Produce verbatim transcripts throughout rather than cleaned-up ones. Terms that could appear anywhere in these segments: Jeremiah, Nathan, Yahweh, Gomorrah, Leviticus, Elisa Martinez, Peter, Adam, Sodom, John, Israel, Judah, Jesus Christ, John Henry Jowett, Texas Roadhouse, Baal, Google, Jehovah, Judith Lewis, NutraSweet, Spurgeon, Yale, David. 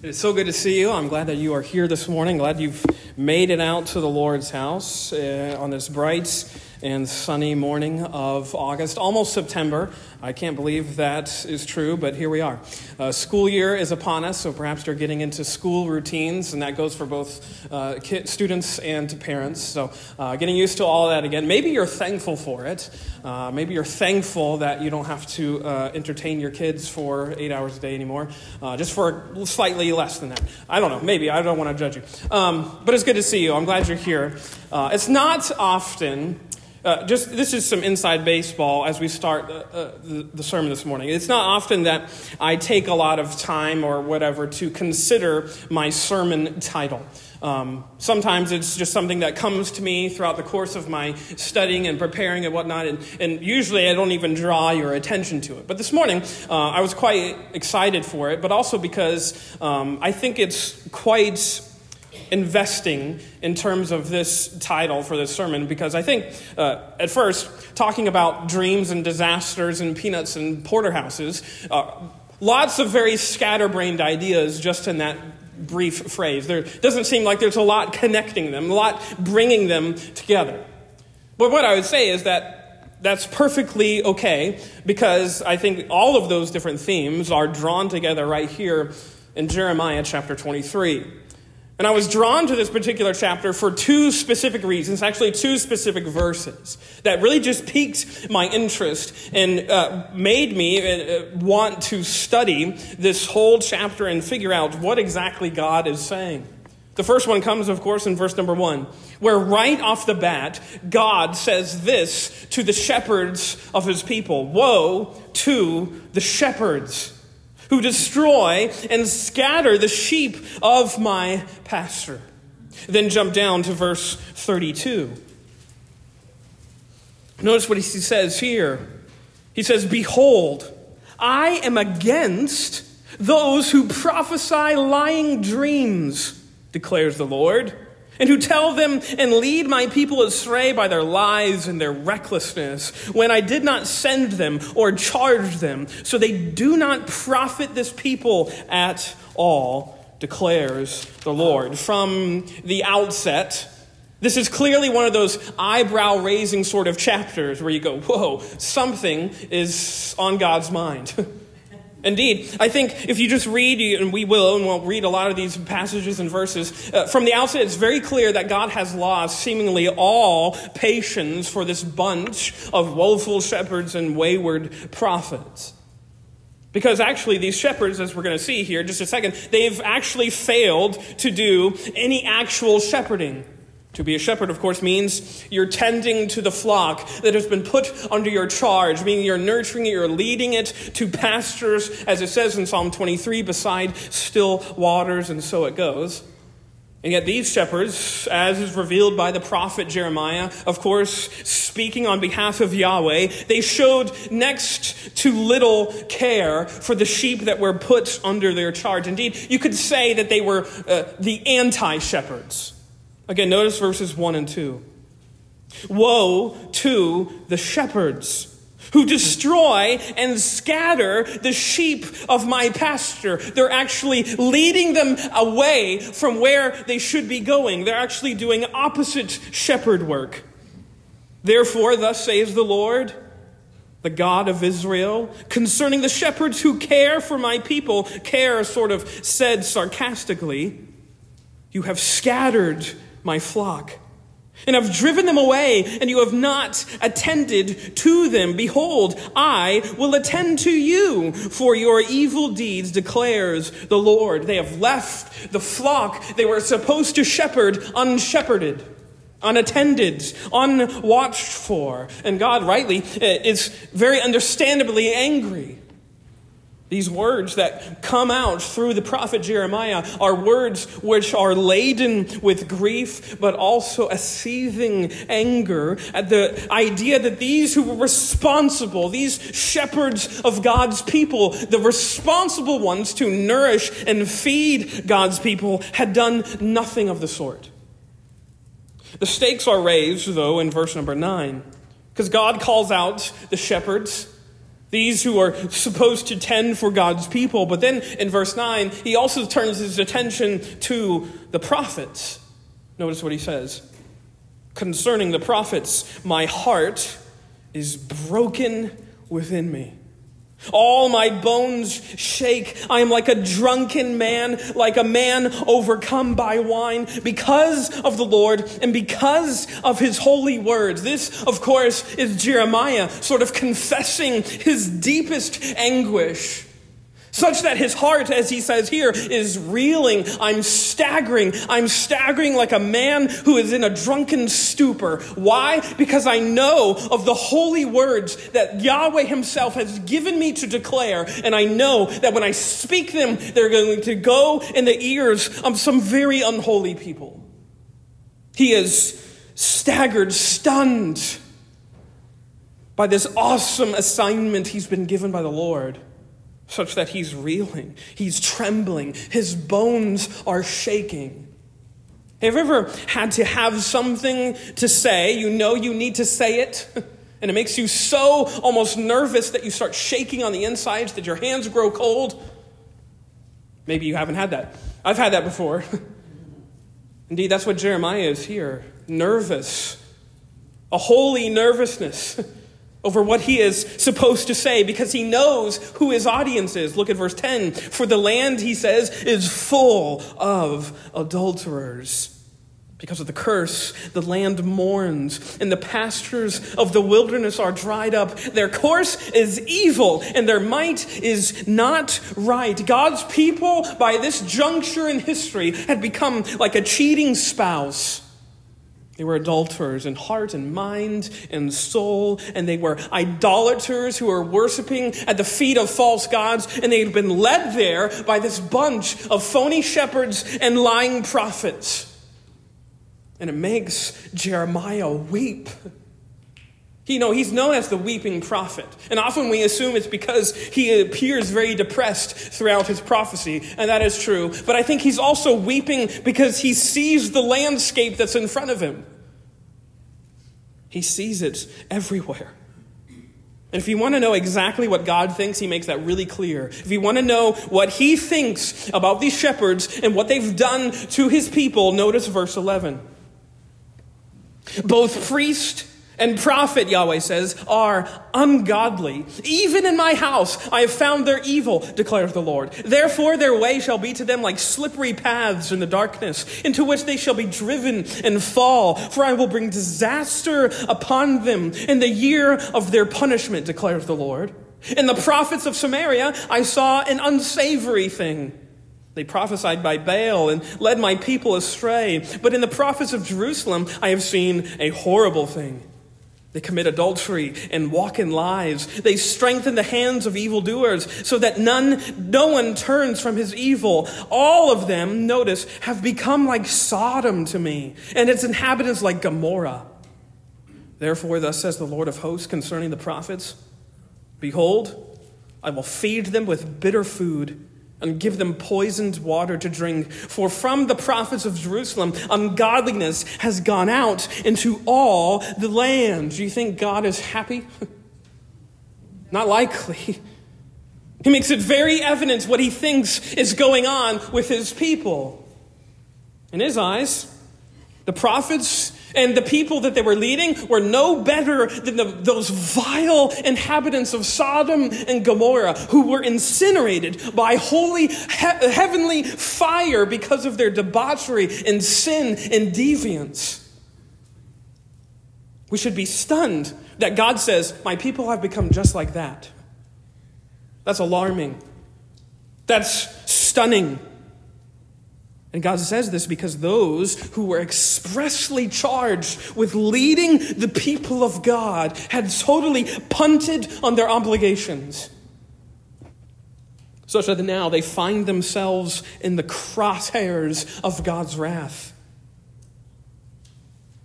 It is so good to see you. I'm glad that you are here this morning. Glad you've made it out to the Lord's house uh, on this bright and sunny morning of August, almost September. I can't believe that is true, but here we are. Uh, school year is upon us, so perhaps you're getting into school routines, and that goes for both uh, kids, students and parents. So uh, getting used to all that again. Maybe you're thankful for it. Uh, maybe you're thankful that you don't have to uh, entertain your kids for eight hours a day anymore, uh, just for slightly less than that. I don't know. Maybe. I don't want to judge you. Um, but it's good to see you. I'm glad you're here. Uh, it's not often, uh, just this is some inside baseball as we start uh, uh, the, the sermon this morning. It's not often that I take a lot of time or whatever to consider my sermon title. Um, sometimes it's just something that comes to me throughout the course of my studying and preparing and whatnot, and, and usually I don't even draw your attention to it. But this morning, uh, I was quite excited for it, but also because um, I think it's quite investing in terms of this title for this sermon, because I think uh, at first, talking about dreams and disasters and peanuts and porterhouses, uh, lots of very scatterbrained ideas just in that brief phrase. There doesn't seem like there's a lot connecting them, a lot bringing them together. But what I would say is that that's perfectly okay, because I think all of those different themes are drawn together right here in Jeremiah chapter twenty-three. And I was drawn to this particular chapter for two specific reasons, actually two specific verses that really just piqued my interest and uh, made me uh, want to study this whole chapter and figure out what exactly God is saying. The first one comes, of course, in verse number one, where right off the bat, God says this to the shepherds of his people: "Woe to the shepherds who destroy and scatter the sheep of my pasture." Then jump down to verse thirty-two. Notice what he says here. He says, "Behold, I am against those who prophesy lying dreams, declares the Lord, and who tell them and lead my people astray by their lies and their recklessness, when I did not send them or charge them, so they do not profit this people at all, declares the Lord." From the outset, this is clearly one of those eyebrow-raising sort of chapters where you go, whoa, something is on God's mind. Indeed, I think if you just read, and we will, and we'll read a lot of these passages and verses, uh, from the outset, it's very clear that God has lost seemingly all patience for this bunch of woeful shepherds and wayward prophets. Because actually these shepherds, as we're going to see here in just a second, they've actually failed to do any actual shepherding. To be a shepherd, of course, means you're tending to the flock that has been put under your charge, meaning you're nurturing it, you're leading it to pastures, as it says in Psalm twenty-three, beside still waters, and so it goes. And yet these shepherds, as is revealed by the prophet Jeremiah, of course, speaking on behalf of Yahweh, they showed next to little care for the sheep that were put under their charge. Indeed, you could say that they were uh, the anti-shepherds. Again, notice verses one and two. "Woe to the shepherds who destroy and scatter the sheep of my pasture." They're actually leading them away from where they should be going. They're actually doing opposite shepherd work. "Therefore, thus says the Lord, the God of Israel, concerning the shepherds who care for my people," care sort of said sarcastically, "you have scattered my flock, and have driven them away, and you have not attended to them. Behold, I will attend to you for your evil deeds, declares the Lord." They have left the flock they were supposed to shepherd unshepherded, unattended, unwatched for. And God, rightly, is very understandably angry. These words that come out through the prophet Jeremiah are words which are laden with grief, but also a seething anger at the idea that these who were responsible, these shepherds of God's people, the responsible ones to nourish and feed God's people, had done nothing of the sort. The stakes are raised, though, in verse number nine, because God calls out the shepherds These who are supposed to tend for God's people. But then in verse nine, he also turns his attention to the prophets. Notice what he says. Concerning the prophets, my heart is broken within me. All my bones shake. I am like a drunken man, like a man overcome by wine, because of the Lord and because of his holy words. This, of course, is Jeremiah sort of confessing his deepest anguish, such that his heart, as he says here, is reeling. I'm staggering. I'm staggering like a man who is in a drunken stupor. Why? Because I know of the holy words that Yahweh himself has given me to declare. And I know that when I speak them, they're going to go in the ears of some very unholy people. He is staggered, stunned by this awesome assignment he's been given by the Lord, such that he's reeling, he's trembling, his bones are shaking. Have you ever had to have something to say? You know you need to say it, and it makes you so almost nervous that you start shaking on the insides, that your hands grow cold. Maybe you haven't had that. I've had that before. Indeed, that's what Jeremiah is here, nervous, a holy nervousness over what he is supposed to say, because he knows who his audience is. Look at verse ten. For the land, he says, is full of adulterers. Because of the curse, the land mourns, and the pastures of the wilderness are dried up. Their course is evil, and their might is not right. God's people, by this juncture in history, had become like a cheating spouse. They were adulterers in heart and mind and soul, and they were idolaters who were worshiping at the feet of false gods, and they had been led there by this bunch of phony shepherds and lying prophets. And it makes Jeremiah weep. You know, he's known as the weeping prophet, and often we assume it's because he appears very depressed throughout his prophecy, and that is true. But I think he's also weeping because he sees the landscape that's in front of him. He sees it everywhere. And if you want to know exactly what God thinks, he makes that really clear. If you want to know what he thinks about these shepherds and what they've done to his people, notice verse eleven. Both priest and prophet, Yahweh says, are ungodly. Even in my house I have found their evil, declares the Lord. Therefore their way shall be to them like slippery paths in the darkness, into which they shall be driven and fall. For I will bring disaster upon them in the year of their punishment, declares the Lord. In the prophets of Samaria I saw an unsavory thing. They prophesied by Baal and led my people astray. But in the prophets of Jerusalem I have seen a horrible thing. They commit adultery and walk in lies. They strengthen the hands of evildoers so that none, no one turns from his evil. All of them, notice, have become like Sodom to me, and its inhabitants like Gomorrah. Therefore, thus says the Lord of hosts concerning the prophets, behold, I will feed them with bitter food and give them poisoned water to drink. For from the prophets of Jerusalem, ungodliness has gone out into all the land. Do you think God is happy? Not likely. He makes it very evident what he thinks is going on with his people. In his eyes, the prophets and the people that they were leading were no better than the, those vile inhabitants of Sodom and Gomorrah, who were incinerated by holy, he- heavenly fire because of their debauchery and sin and deviance. We should be stunned that God says, my people have become just like that. That's alarming. That's stunning. And God says this because those who were expressly charged with leading the people of God had totally punted on their obligations, such that now they find themselves in the crosshairs of God's wrath.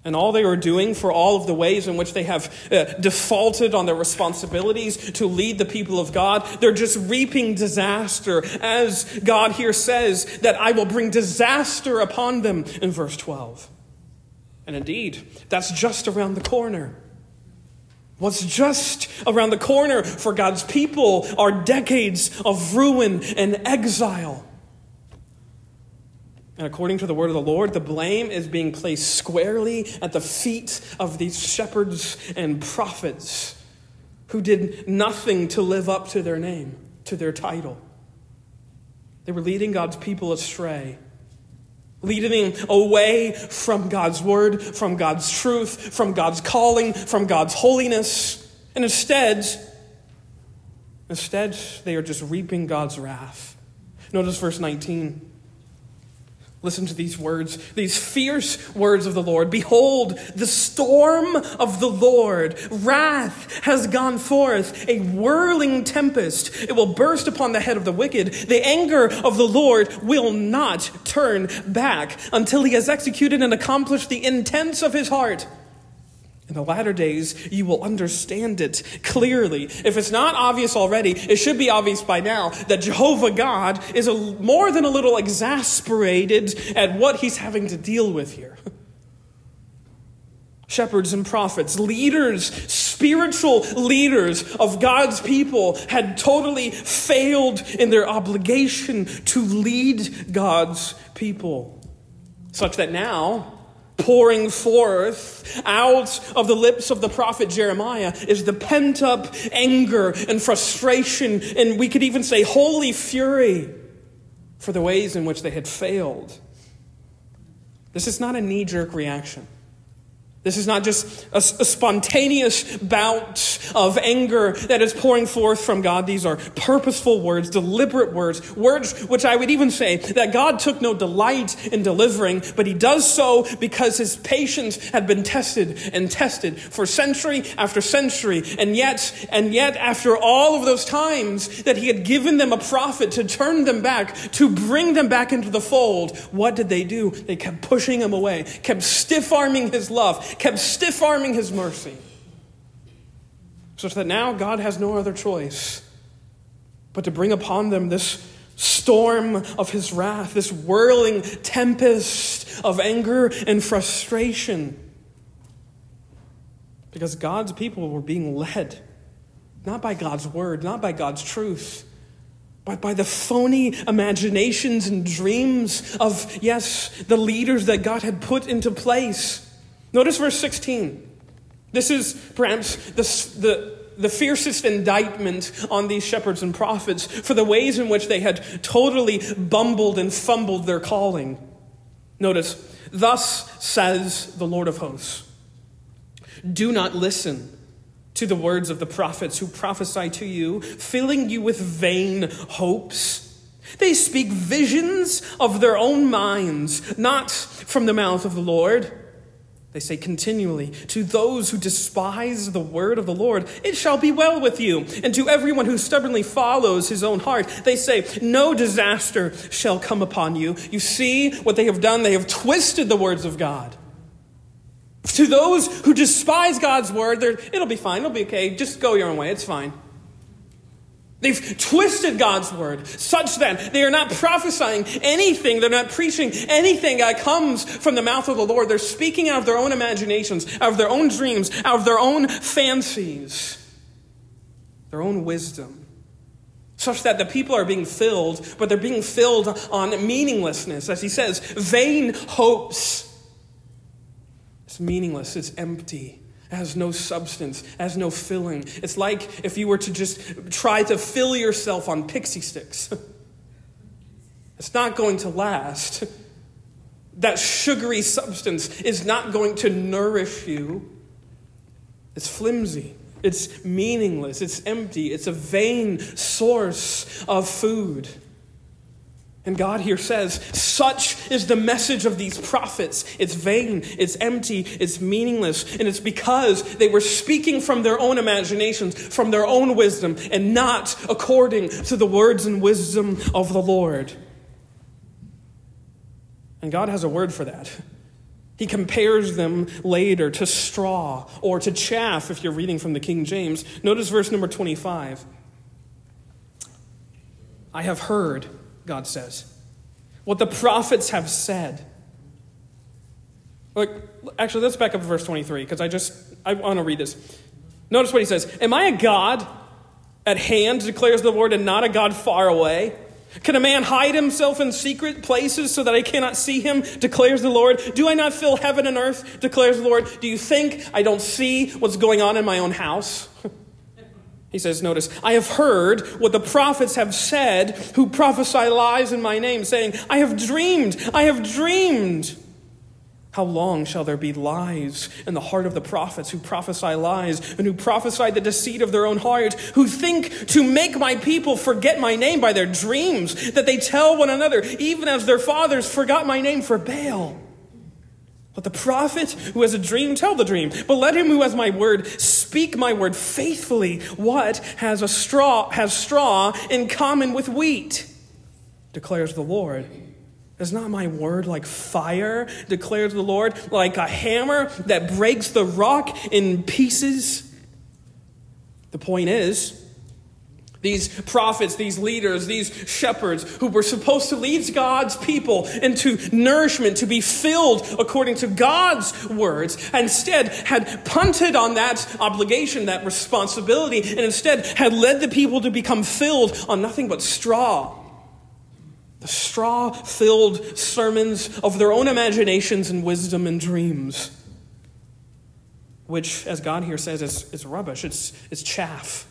And all they were doing, for all of the ways in which they have uh, defaulted on their responsibilities to lead the people of God, they're just reaping disaster, as God here says that I will bring disaster upon them in verse twelve. And indeed, that's just around the corner. What's just around the corner for God's people are decades of ruin and exile. And according to the word of the Lord, the blame is being placed squarely at the feet of these shepherds and prophets who did nothing to live up to their name, to their title. They were leading God's people astray, leading them away from God's word, from God's truth, from God's calling, from God's holiness. And instead, instead, they are just reaping God's wrath. Notice verse nineteen. Listen to these words, these fierce words of the Lord. Behold, the storm of the Lord, wrath has gone forth, a whirling tempest. It will burst upon the head of the wicked. The anger of the Lord will not turn back until he has executed and accomplished the intents of his heart. In the latter days, you will understand it clearly. If it's not obvious already, it should be obvious by now that Jehovah God is a, more than a little exasperated at what he's having to deal with here. Shepherds and prophets, leaders, spiritual leaders of God's people had totally failed in their obligation to lead God's people, such that now, pouring forth out of the lips of the prophet Jeremiah is the pent-up anger and frustration, and we could even say holy fury for the ways in which they had failed. This is not a knee-jerk reaction. This is not just a, a spontaneous bout of anger that is pouring forth from God. These are purposeful words, deliberate words, words which I would even say that God took no delight in delivering, but he does so because his patience had been tested and tested for century after century. And yet, and yet after all of those times that he had given them a prophet to turn them back, to bring them back into the fold, what did they do? They kept pushing him away, kept stiff-arming his love, kept stiff-arming his mercy, such that now God has no other choice but to bring upon them this storm of his wrath, this whirling tempest of anger and frustration, because God's people were being led not by God's word, not by God's truth, but by the phony imaginations and dreams of, yes, the leaders that God had put into place. Notice verse sixteen. This is perhaps the, the the fiercest indictment on these shepherds and prophets for the ways in which they had totally bumbled and fumbled their calling. Notice, thus says the Lord of hosts, do not listen to the words of the prophets who prophesy to you, filling you with vain hopes. They speak visions of their own minds, not from the mouth of the Lord. They say continually, to those who despise the word of the Lord, it shall be well with you. And to everyone who stubbornly follows his own heart, they say, no disaster shall come upon you. You see what they have done? They have twisted the words of God. To those who despise God's word, it'll be fine. It'll be okay. Just go your own way. It's fine. They've twisted God's word such that they are not prophesying anything. They're not preaching anything that comes from the mouth of the Lord. They're speaking out of their own imaginations, out of their own dreams, out of their own fancies, their own wisdom, such that the people are being filled, but they're being filled on meaninglessness. As he says, vain hopes. It's meaningless. It's empty. It has no substance, has no filling. It's like if you were to just try to fill yourself on pixie sticks. It's not going to last. That sugary substance is not going to nourish you. It's flimsy. It's meaningless. It's empty. It's a vain source of food. And God here says, such is the message of these prophets. It's vain, it's empty, it's meaningless. And it's because they were speaking from their own imaginations, from their own wisdom, and not according to the words and wisdom of the Lord. And God has a word for that. He compares them later to straw or to chaff, if you're reading from the King James. Notice verse number twenty-five. I have heard, God says, what the prophets have said. Look, actually, let's back up to verse twenty-three, because I just, I want to read this. Notice what he says. Am I a God at hand, declares the Lord, and not a God far away? Can a man hide himself in secret places so that I cannot see him, declares the Lord? Do I not fill heaven and earth, declares the Lord? Do you think I don't see what's going on in my own house? He says, notice, I have heard what the prophets have said who prophesy lies in my name, saying, I have dreamed, I have dreamed. How long shall there be lies in the heart of the prophets who prophesy lies and who prophesy the deceit of their own heart, who think to make my people forget my name by their dreams, that they tell one another, even as their fathers forgot my name for Baal. Let the prophet who has a dream tell the dream, but let him who has my word speak my word faithfully. What has a straw has straw in common with wheat, declares the Lord. Is not my word like fire, declares the Lord, like a hammer that breaks the rock in pieces? The point is, these prophets, these leaders, these shepherds who were supposed to lead God's people into nourishment, to be filled according to God's words, instead had punted on that obligation, that responsibility, and instead had led the people to become filled on nothing but straw. The straw-filled sermons of their own imaginations and wisdom and dreams, which, as God here says, is, is rubbish. It's, it's chaff.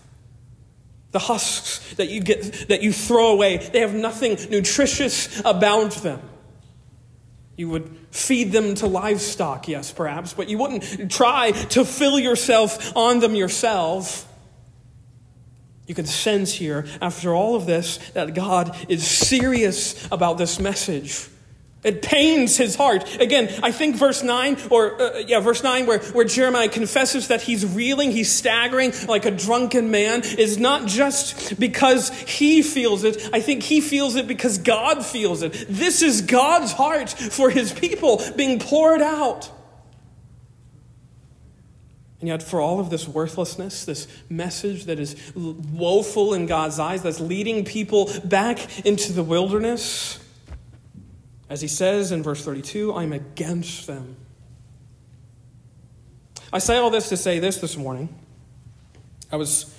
The husks that you get, that you throw away, they have nothing nutritious about them. You would feed them to livestock, yes, perhaps, but you wouldn't try to fill yourself on them yourself. You can sense here, after all of this, that God is serious about this message. It pains his heart. Again, I think verse nine, or uh, yeah, verse nine, where, where Jeremiah confesses that he's reeling, he's staggering like a drunken man, is not just because he feels it. I think he feels it because God feels it. This is God's heart for his people being poured out. And yet for all of this worthlessness, this message that is woeful in God's eyes, that's leading people back into the wilderness, as he says in verse thirty-two, I'm against them. I say all this to say this this morning. I was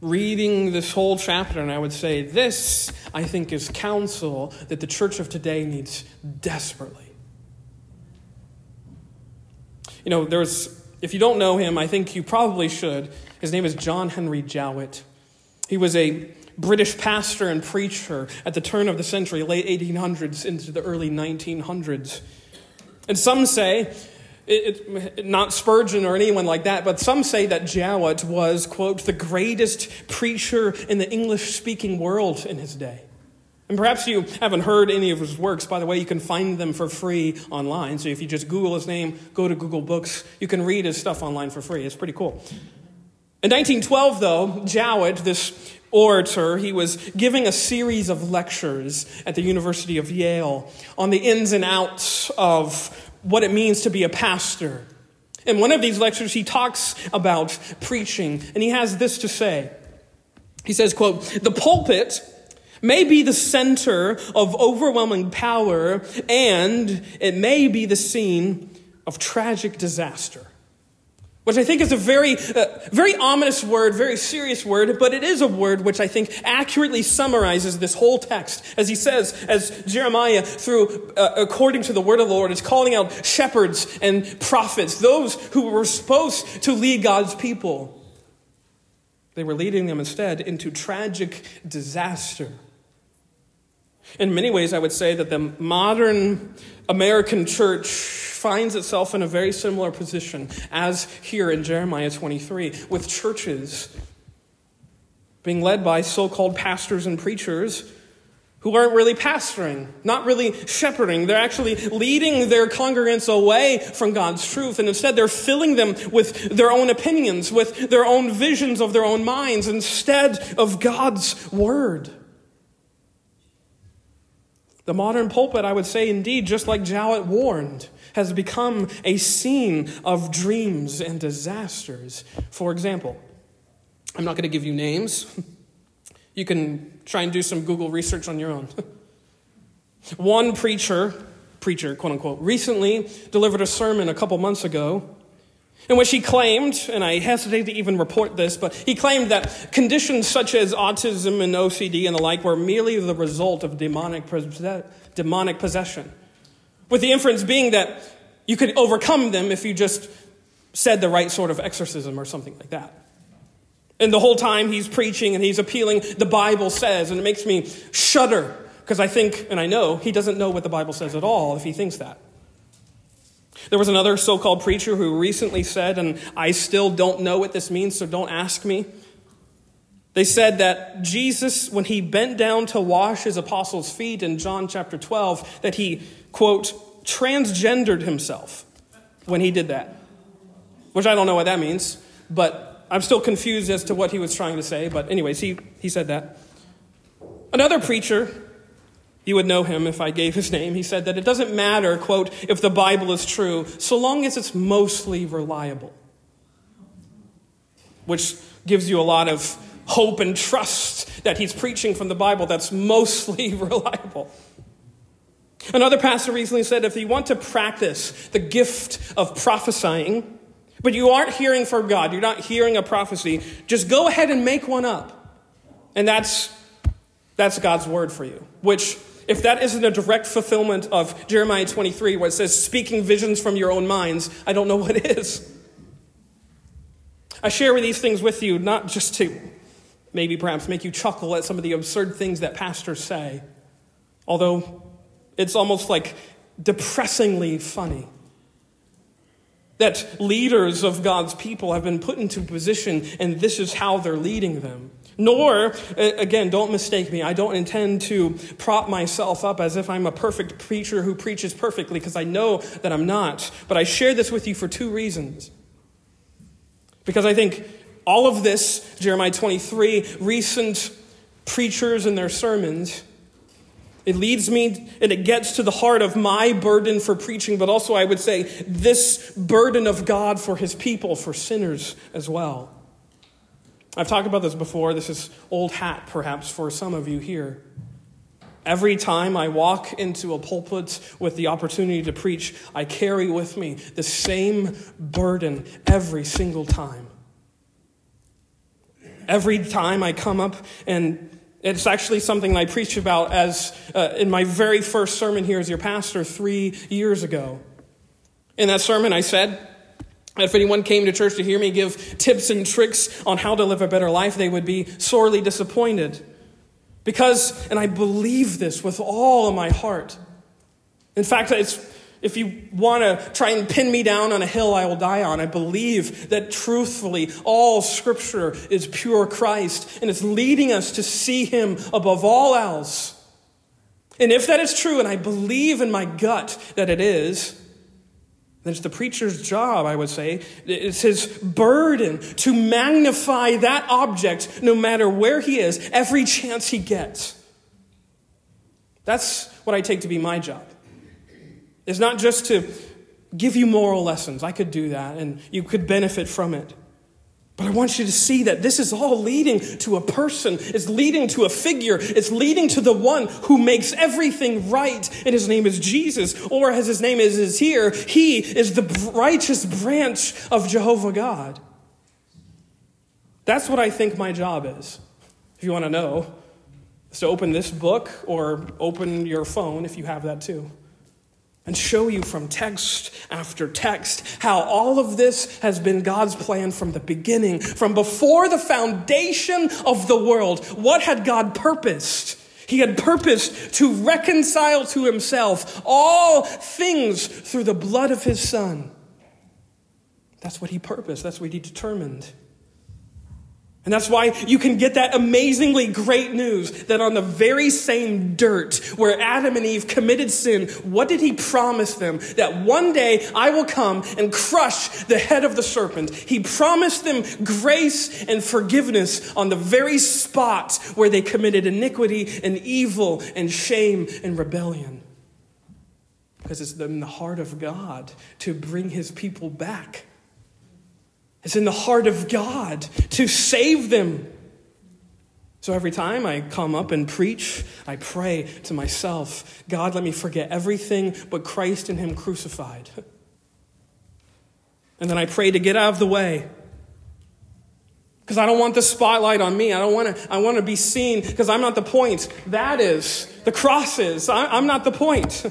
reading this whole chapter and I would say this, I think, is counsel that the church of today needs desperately. You know, there's... If you don't know him, I think you probably should. His name is John Henry Jowett. He was a British pastor and preacher at the turn of the century, late eighteen hundreds into the early nineteen hundreds. And some say, it, it, not Spurgeon or anyone like that, but some say that Jowett was, quote, the greatest preacher in the English-speaking world in his day. And perhaps you haven't heard any of his works. By the way, you can find them for free online. So if you just Google his name, go to Google Books, you can read his stuff online for free. It's pretty cool. In nineteen twelve, though, Jowett, this orator, he was giving a series of lectures at the University of Yale on the ins and outs of what it means to be a pastor. In one of these lectures, he talks about preaching, and he has this to say. He says, quote, the pulpit may be the center of overwhelming power, and it may be the scene of tragic disaster. Which I think is a very, uh, very ominous word, very serious word, but it is a word which I think accurately summarizes this whole text. As he says, as Jeremiah, through uh, according to the word of the Lord, is calling out shepherds and prophets, those who were supposed to lead God's people. They were leading them instead into tragic disaster. In many ways, I would say that the modern American church finds itself in a very similar position as here in Jeremiah twenty-three, with churches being led by so-called pastors and preachers who aren't really pastoring, not really shepherding. They're actually leading their congregants away from God's truth, and instead they're filling them with their own opinions, with their own visions of their own minds, instead of God's word. The modern pulpit, I would say, indeed, just like Jowett warned, has become a scene of dreams and disasters. For example, I'm not going to give you names. You can try and do some Google research on your own. One preacher, preacher, quote unquote, recently delivered a sermon a couple months ago In which he claimed, and I hesitate to even report this, but he claimed that conditions such as autism and O C D and the like were merely the result of demonic demonic possession, with the inference being that you could overcome them if you just said the right sort of exorcism or something like that. And the whole time he's preaching and he's appealing, the Bible says, and it makes me shudder because I think, and I know, he doesn't know what the Bible says at all if he thinks that. There was another so-called preacher who recently said, and I still don't know what this means, so don't ask me. They said that Jesus, when he bent down to wash his apostles' feet in John chapter twelve, that he, quote, transgendered himself when he did that. Which I don't know what that means, but I'm still confused as to what he was trying to say. But anyways, he, he said that. Another preacher, you would know him if I gave his name. He said that it doesn't matter, quote, if the Bible is true, so long as it's mostly reliable. Which gives you a lot of hope and trust that he's preaching from the Bible that's mostly reliable. Another pastor recently said, if you want to practice the gift of prophesying, but you aren't hearing from God, you're not hearing a prophecy, just go ahead and make one up. And that's that's God's word for you, which, if that isn't a direct fulfillment of Jeremiah twenty-three, where it says, speaking visions from your own minds, I don't know what is. I share these things with you, not just to maybe perhaps make you chuckle at some of the absurd things that pastors say, although it's almost like depressingly funny that leaders of God's people have been put into position and this is how they're leading them. Nor, again, don't mistake me, I don't intend to prop myself up as if I'm a perfect preacher who preaches perfectly, because I know that I'm not. But I share this with you for two reasons. Because I think all of this, Jeremiah twenty-three, recent preachers and their sermons, it leads me and it gets to the heart of my burden for preaching, but also I would say this burden of God for his people, for sinners as well. I've talked about this before. This is old hat, perhaps, for some of you here. Every time I walk into a pulpit with the opportunity to preach, I carry with me the same burden every single time. Every time I come up, and it's actually something I preach about as uh, in my very first sermon here as your pastor three years ago. In that sermon, I said, if anyone came to church to hear me give tips and tricks on how to live a better life, they would be sorely disappointed. Because, and I believe this with all of my heart. In fact, it's, if you want to try and pin me down on a hill I will die on, I believe that truthfully all Scripture is pure Christ and it's leading us to see him above all else. And if that is true, and I believe in my gut that it is, then it's the preacher's job, I would say. It's his burden to magnify that object no matter where he is, every chance he gets. That's what I take to be my job. It's not just to give you moral lessons. I could do that and you could benefit from it. But I want you to see that this is all leading to a person. It's leading to a figure. It's leading to the one who makes everything right. And his name is Jesus. Or as his name is, is here, he is the righteous branch of Jehovah God. That's what I think my job is. If you want to know, is to open this book or open your phone if you have that too. And show you from text after text how all of this has been God's plan from the beginning, from before the foundation of the world. What had God purposed? He had purposed to reconcile to himself all things through the blood of his Son. That's what he purposed. That's what he determined. And that's why you can get that amazingly great news that on the very same dirt where Adam and Eve committed sin, what did he promise them? That one day I will come and crush the head of the serpent. He promised them grace and forgiveness on the very spot where they committed iniquity and evil and shame and rebellion. Because it's in the heart of God to bring his people back. It's in the heart of God to save them. So every time I come up and preach, I pray to myself, God, let me forget everything but Christ and him crucified. And then I pray to get out of the way. Because I don't want the spotlight on me. I don't want to I want to be seen because I'm not the point. That is, the cross is. I, I'm not the point.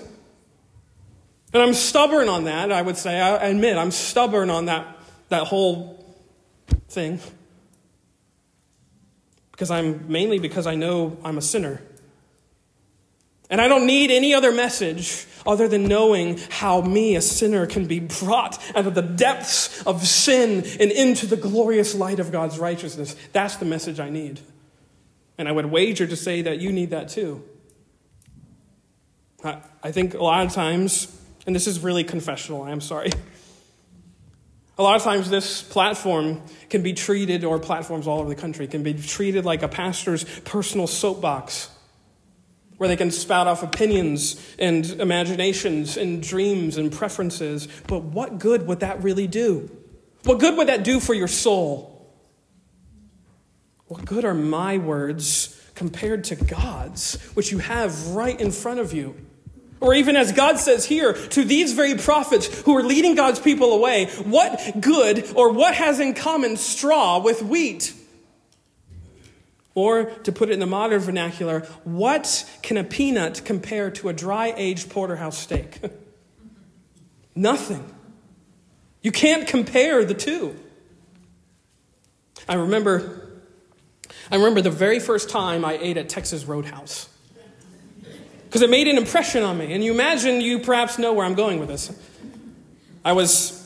And I'm stubborn on that, I would say. I admit, I'm stubborn on that, that whole thing. Because I'm mainly because I know I'm a sinner. And I don't need any other message other than knowing how me, a sinner, can be brought out of the depths of sin and into the glorious light of God's righteousness. That's the message I need. And I would wager to say that you need that too. I, I think a lot of times, and this is really confessional, I'm sorry. A lot of times this platform can be treated, or platforms all over the country, can be treated like a pastor's personal soapbox, where they can spout off opinions and imaginations and dreams and preferences. But what good would that really do? What good would that do for your soul? What good are my words compared to God's, which you have right in front of you? Or even as God says here to these very prophets who are leading God's people away, what good or what has in common straw with wheat? Or, to put it in the modern vernacular, what can a peanut compare to a dry-aged porterhouse steak? Nothing. You can't compare the two. I remember, I remember the very first time I ate at Texas Roadhouse. Because it made an impression on me. And you imagine you perhaps know where I'm going with this. I was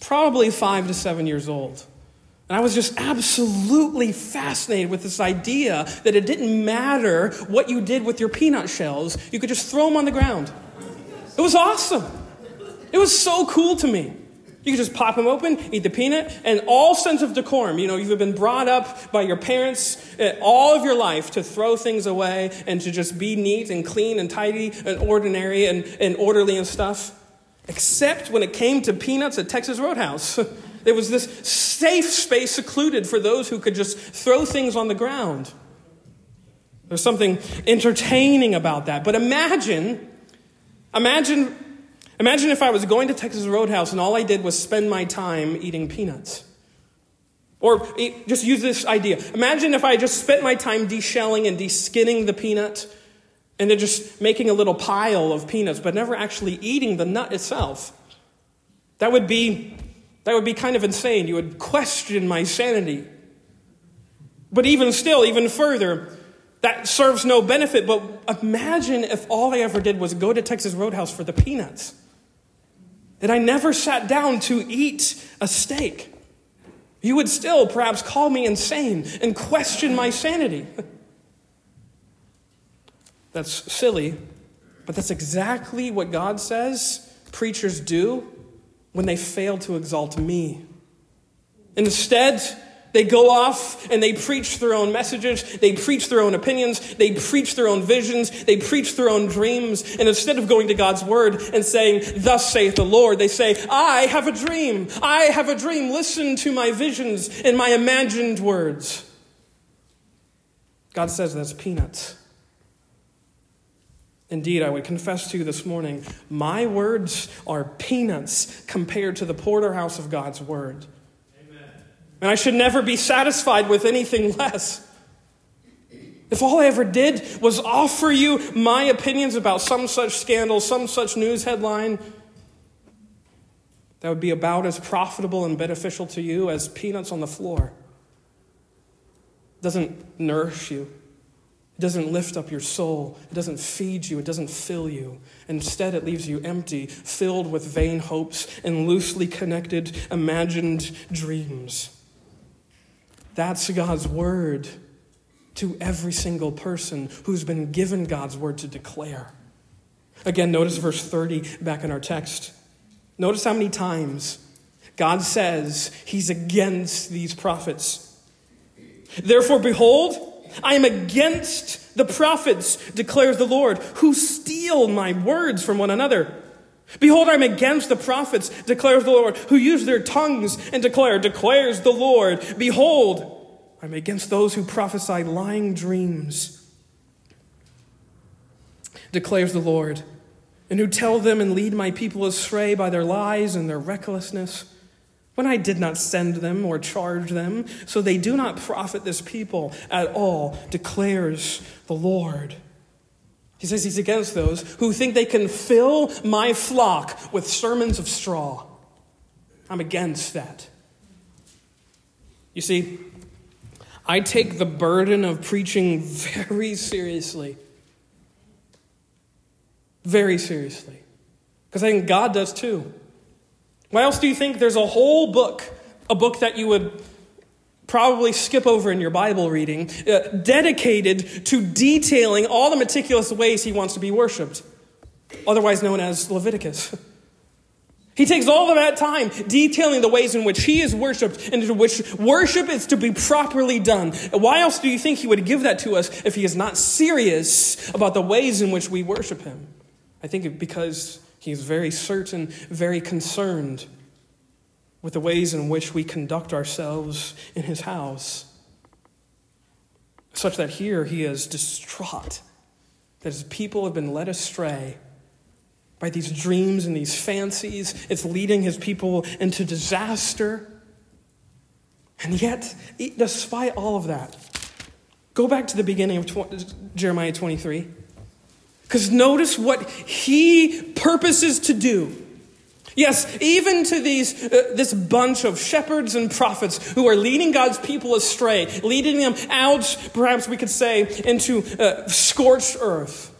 probably five to seven years old. And I was just absolutely fascinated with this idea that it didn't matter what you did with your peanut shells. You could just throw them on the ground. It was awesome. It was so cool to me. You could just pop them open, eat the peanut, and all sense of decorum. You know, you've been brought up by your parents all of your life to throw things away and to just be neat and clean and tidy and ordinary and, and orderly and stuff. Except when it came to peanuts at Texas Roadhouse. There was this safe space secluded for those who could just throw things on the ground. There's something entertaining about that. But imagine, imagine, imagine if I was going to Texas Roadhouse and all I did was spend my time eating peanuts. Or eat, just use this idea. Imagine if I just spent my time deshelling and deskinning the peanut and then just making a little pile of peanuts, but never actually eating the nut itself. That would be... That would be kind of insane. You would question my sanity. But even still, even further, that serves no benefit. But imagine if all I ever did was go to Texas Roadhouse for the peanuts. And I never sat down to eat a steak. You would still perhaps call me insane and question my sanity. That's silly, but that's exactly what God says preachers do when they fail to exalt me. Instead, they go off and they preach their own messages. They preach their own opinions. They preach their own visions. They preach their own dreams. And instead of going to God's word and saying, "Thus saith the Lord," they say, "I have a dream. I have a dream. Listen to my visions and my imagined words." God says that's peanuts. Indeed, I would confess to you this morning, my words are peanuts compared to the porterhouse of God's word. Amen. And I should never be satisfied with anything less. If all I ever did was offer you my opinions about some such scandal, some such news headline, that would be about as profitable and beneficial to you as peanuts on the floor. It doesn't nourish you. It doesn't lift up your soul. It doesn't feed you. It doesn't fill you. Instead, it leaves you empty, filled with vain hopes and loosely connected, imagined dreams. That's God's word to every single person who's been given God's word to declare. Again, notice verse thirty back in our text. Notice how many times God says he's against these prophets. "Therefore, behold, I am against the prophets, declares the Lord, who steal my words from one another. Behold, I am against the prophets, declares the Lord, who use their tongues and declare, declares the Lord. Behold, I am against those who prophesy lying dreams, declares the Lord, and who tell them and lead my people astray by their lies and their recklessness. when I did not send them or charge them, so they do not profit this people at all, declares the Lord." He says he's against those who think they can fill my flock with sermons of straw. I'm against that. You see, I take the burden of preaching very seriously. Very seriously. Because I think God does too. Why else do you think there's a whole book, a book that you would probably skip over in your Bible reading, uh, dedicated to detailing all the meticulous ways he wants to be worshipped, otherwise known as Leviticus. He takes all of that time detailing the ways in which he is worshipped and in which worship is to be properly done. Why else do you think he would give that to us if he is not serious about the ways in which we worship him? I think because he is very certain, very concerned with the ways in which we conduct ourselves in his house, such that here he is distraught that his people have been led astray by these dreams and these fancies. It's leading his people into disaster. And yet, despite all of that, go back to the beginning of Jeremiah twenty-three. Because notice what he purposes to do. Yes, even to these uh, this bunch of shepherds and prophets who are leading God's people astray, leading them out, perhaps we could say, into uh, scorched earth.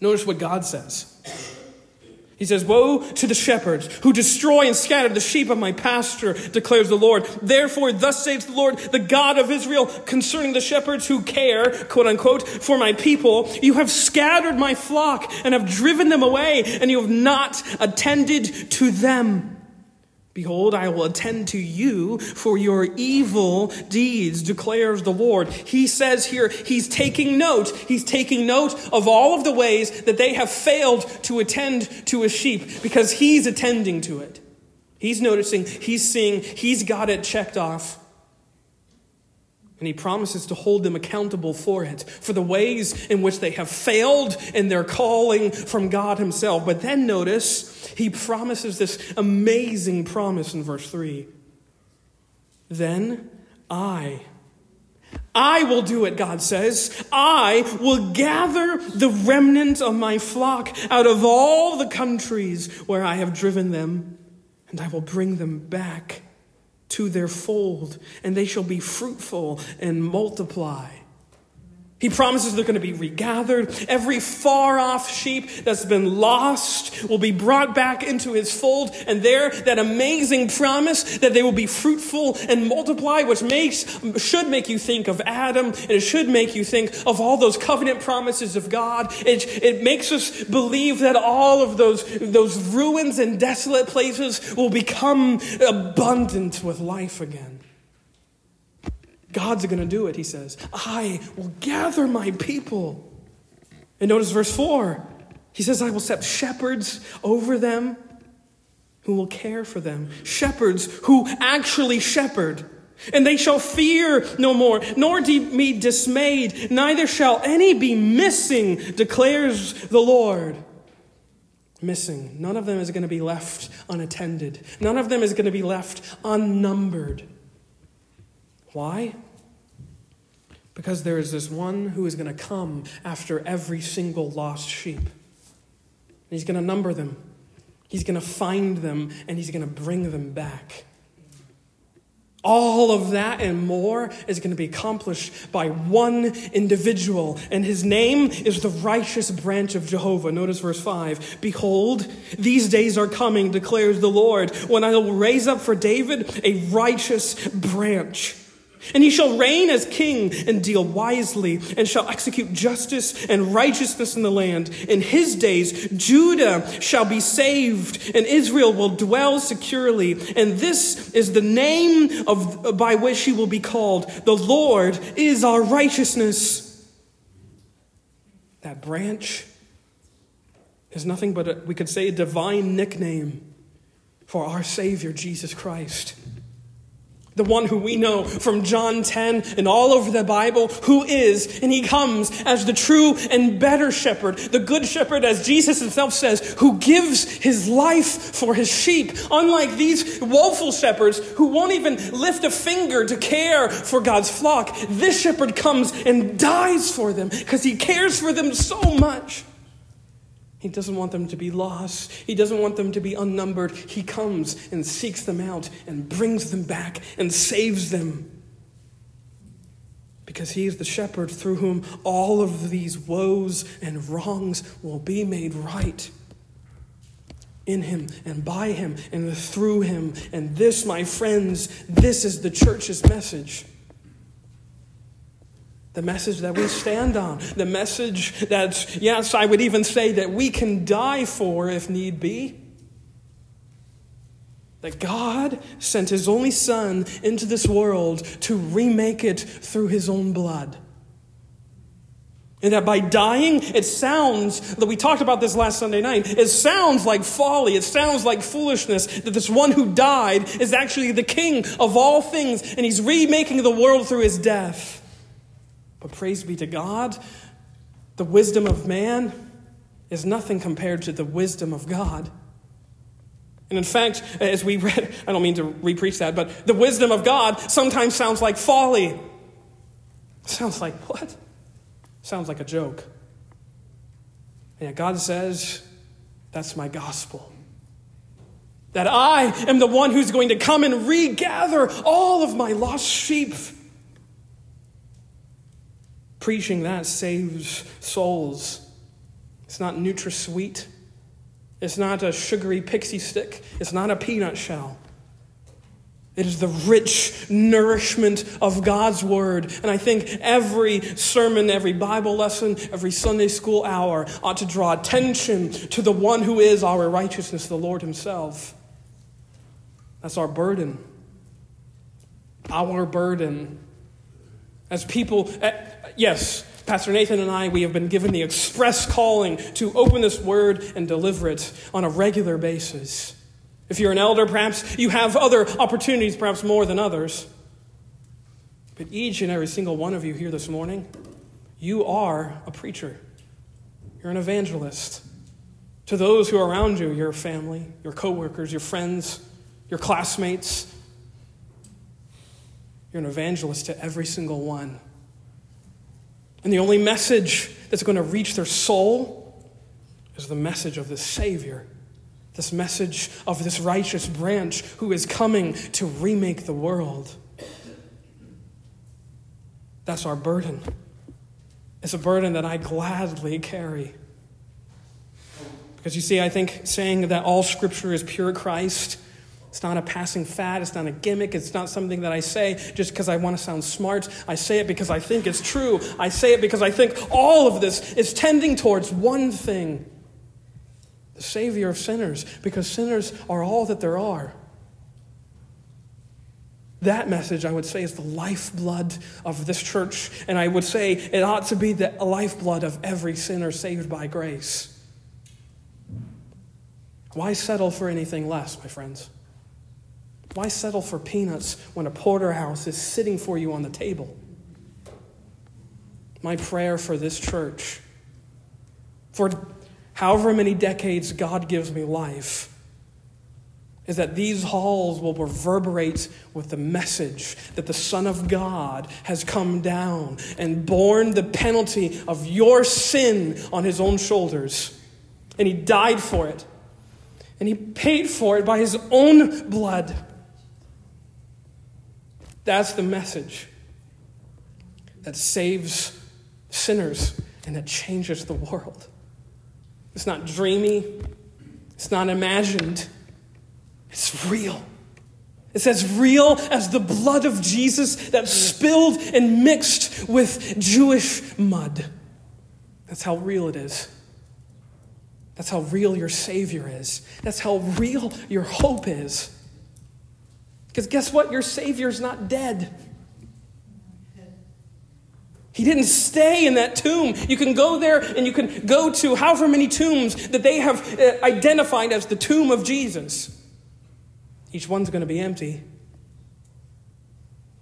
Notice what God says. He says, "Woe to the shepherds who destroy and scatter the sheep of my pasture, declares the Lord. Therefore, thus says the Lord, the God of Israel, concerning the shepherds who care, quote unquote, for my people, you have scattered my flock and have driven them away, and you have not attended to them. Behold, I will attend to you for your evil deeds, declares the Lord." He says here, he's taking note. He's taking note of all of the ways that they have failed to attend to his sheep, because he's attending to it. He's noticing, he's seeing, he's got it checked off. And he promises to hold them accountable for it, for the ways in which they have failed in their calling from God himself. But then notice, he promises this amazing promise in verse three. Then I, I will do it, God says. I will gather the remnant of my flock out of all the countries where I have driven them, and I will bring them back to their fold, and they shall be fruitful and multiply. He promises they're going to be regathered. Every far-off sheep that's been lost will be brought back into his fold. And there, that amazing promise that they will be fruitful and multiply, which makes should make you think of Adam. And it should make you think of all those covenant promises of God. It, it makes us believe that all of those, those ruins and desolate places will become abundant with life again. God's going to do it, he says. I will gather my people. And notice verse four. He says, I will set shepherds over them who will care for them. Shepherds who actually shepherd. And they shall fear no more, nor be dismayed. Neither shall any be missing, declares the Lord. Missing. None of them is going to be left unattended. None of them is going to be left unnumbered. Why? Because there is this one who is going to come after every single lost sheep. And he's going to number them. He's going to find them, and he's going to bring them back. All of that and more is going to be accomplished by one individual, and his name is the righteous branch of Jehovah. Notice verse five. Behold, these days are coming, declares the Lord, when I will raise up for David a righteous branch. And he shall reign as king and deal wisely, and shall execute justice and righteousness in the land. In his days, Judah shall be saved, and Israel will dwell securely. And this is the name of by which he will be called. The Lord is our righteousness. That branch is nothing but, a, we could say, a divine nickname for our Savior, Jesus Christ. The one who we know from John ten and all over the Bible, who is, and he comes as the true and better shepherd, the good shepherd, as Jesus himself says, who gives his life for his sheep. Unlike these woeful shepherds who won't even lift a finger to care for God's flock, this shepherd comes and dies for them because he cares for them so much. He doesn't want them to be lost. He doesn't want them to be unnumbered. He comes and seeks them out and brings them back and saves them. Because he is the shepherd through whom all of these woes and wrongs will be made right. In him and by him and through him. And this, my friends, this is the church's message. The message that we stand on. The message that, yes, I would even say that we can die for if need be. That God sent his only son into this world to remake it through his own blood. And that by dying, it sounds, that we talked about this last Sunday night, it sounds like folly, it sounds like foolishness, that this one who died is actually the king of all things, and he's remaking the world through his death. But praise be to God, the wisdom of man is nothing compared to the wisdom of God. And in fact, as we read, I don't mean to re-preach that, but the wisdom of God sometimes sounds like folly. Sounds like what? Sounds like a joke. And yet God says, that's my gospel. That I am the one who's going to come and regather all of my lost sheep. Preaching that saves souls. It's not NutraSweet. It's not a sugary pixie stick. It's not a peanut shell. It is the rich nourishment of God's word. And I think every sermon, every Bible lesson, every Sunday school hour ought to draw attention to the one who is our righteousness, the Lord himself. That's our burden. Our burden. As people, yes, Pastor Nathan and I, we have been given the express calling to open this word and deliver it on a regular basis. If you're an elder, perhaps you have other opportunities, perhaps more than others. But each and every single one of you here this morning, you are a preacher. You're an evangelist. To those who are around you, your family, your coworkers, your friends, your classmates, you're an evangelist to every single one. And the only message that's going to reach their soul is the message of the Savior, this message of this righteous branch who is coming to remake the world. That's our burden. It's a burden that I gladly carry. Because you see, I think saying that all Scripture is pure Christ, it's not a passing fad. It's not a gimmick. It's not something that I say just because I want to sound smart. I say it because I think it's true. I say it because I think all of this is tending towards one thing. The Savior of sinners. Because sinners are all that there are. That message, I would say, is the lifeblood of this church. And I would say it ought to be the lifeblood of every sinner saved by grace. Why settle for anything less, my friends? Why settle for peanuts when a porterhouse is sitting for you on the table? My prayer for this church, for however many decades God gives me life, is that these halls will reverberate with the message that the Son of God has come down and borne the penalty of your sin on his own shoulders. And he died for it. And he paid for it by his own blood. That's the message that saves sinners and that changes the world. It's not dreamy. It's not imagined. It's real. It's as real as the blood of Jesus that spilled and mixed with Jewish mud. That's how real it is. That's how real your Savior is. That's how real your hope is. Because guess what? Your Savior's not dead. He didn't stay in that tomb. You can go there and you can go to however many tombs that they have identified as the tomb of Jesus. Each one's going to be empty.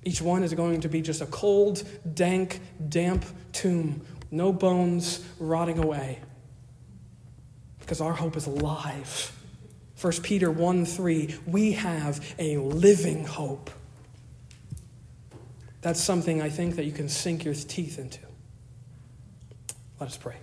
Each one is going to be just a cold, dank, damp tomb. No bones rotting away. Because our hope is alive. First Peter one three, we have a living hope. That's something I think that you can sink your teeth into. Let us pray.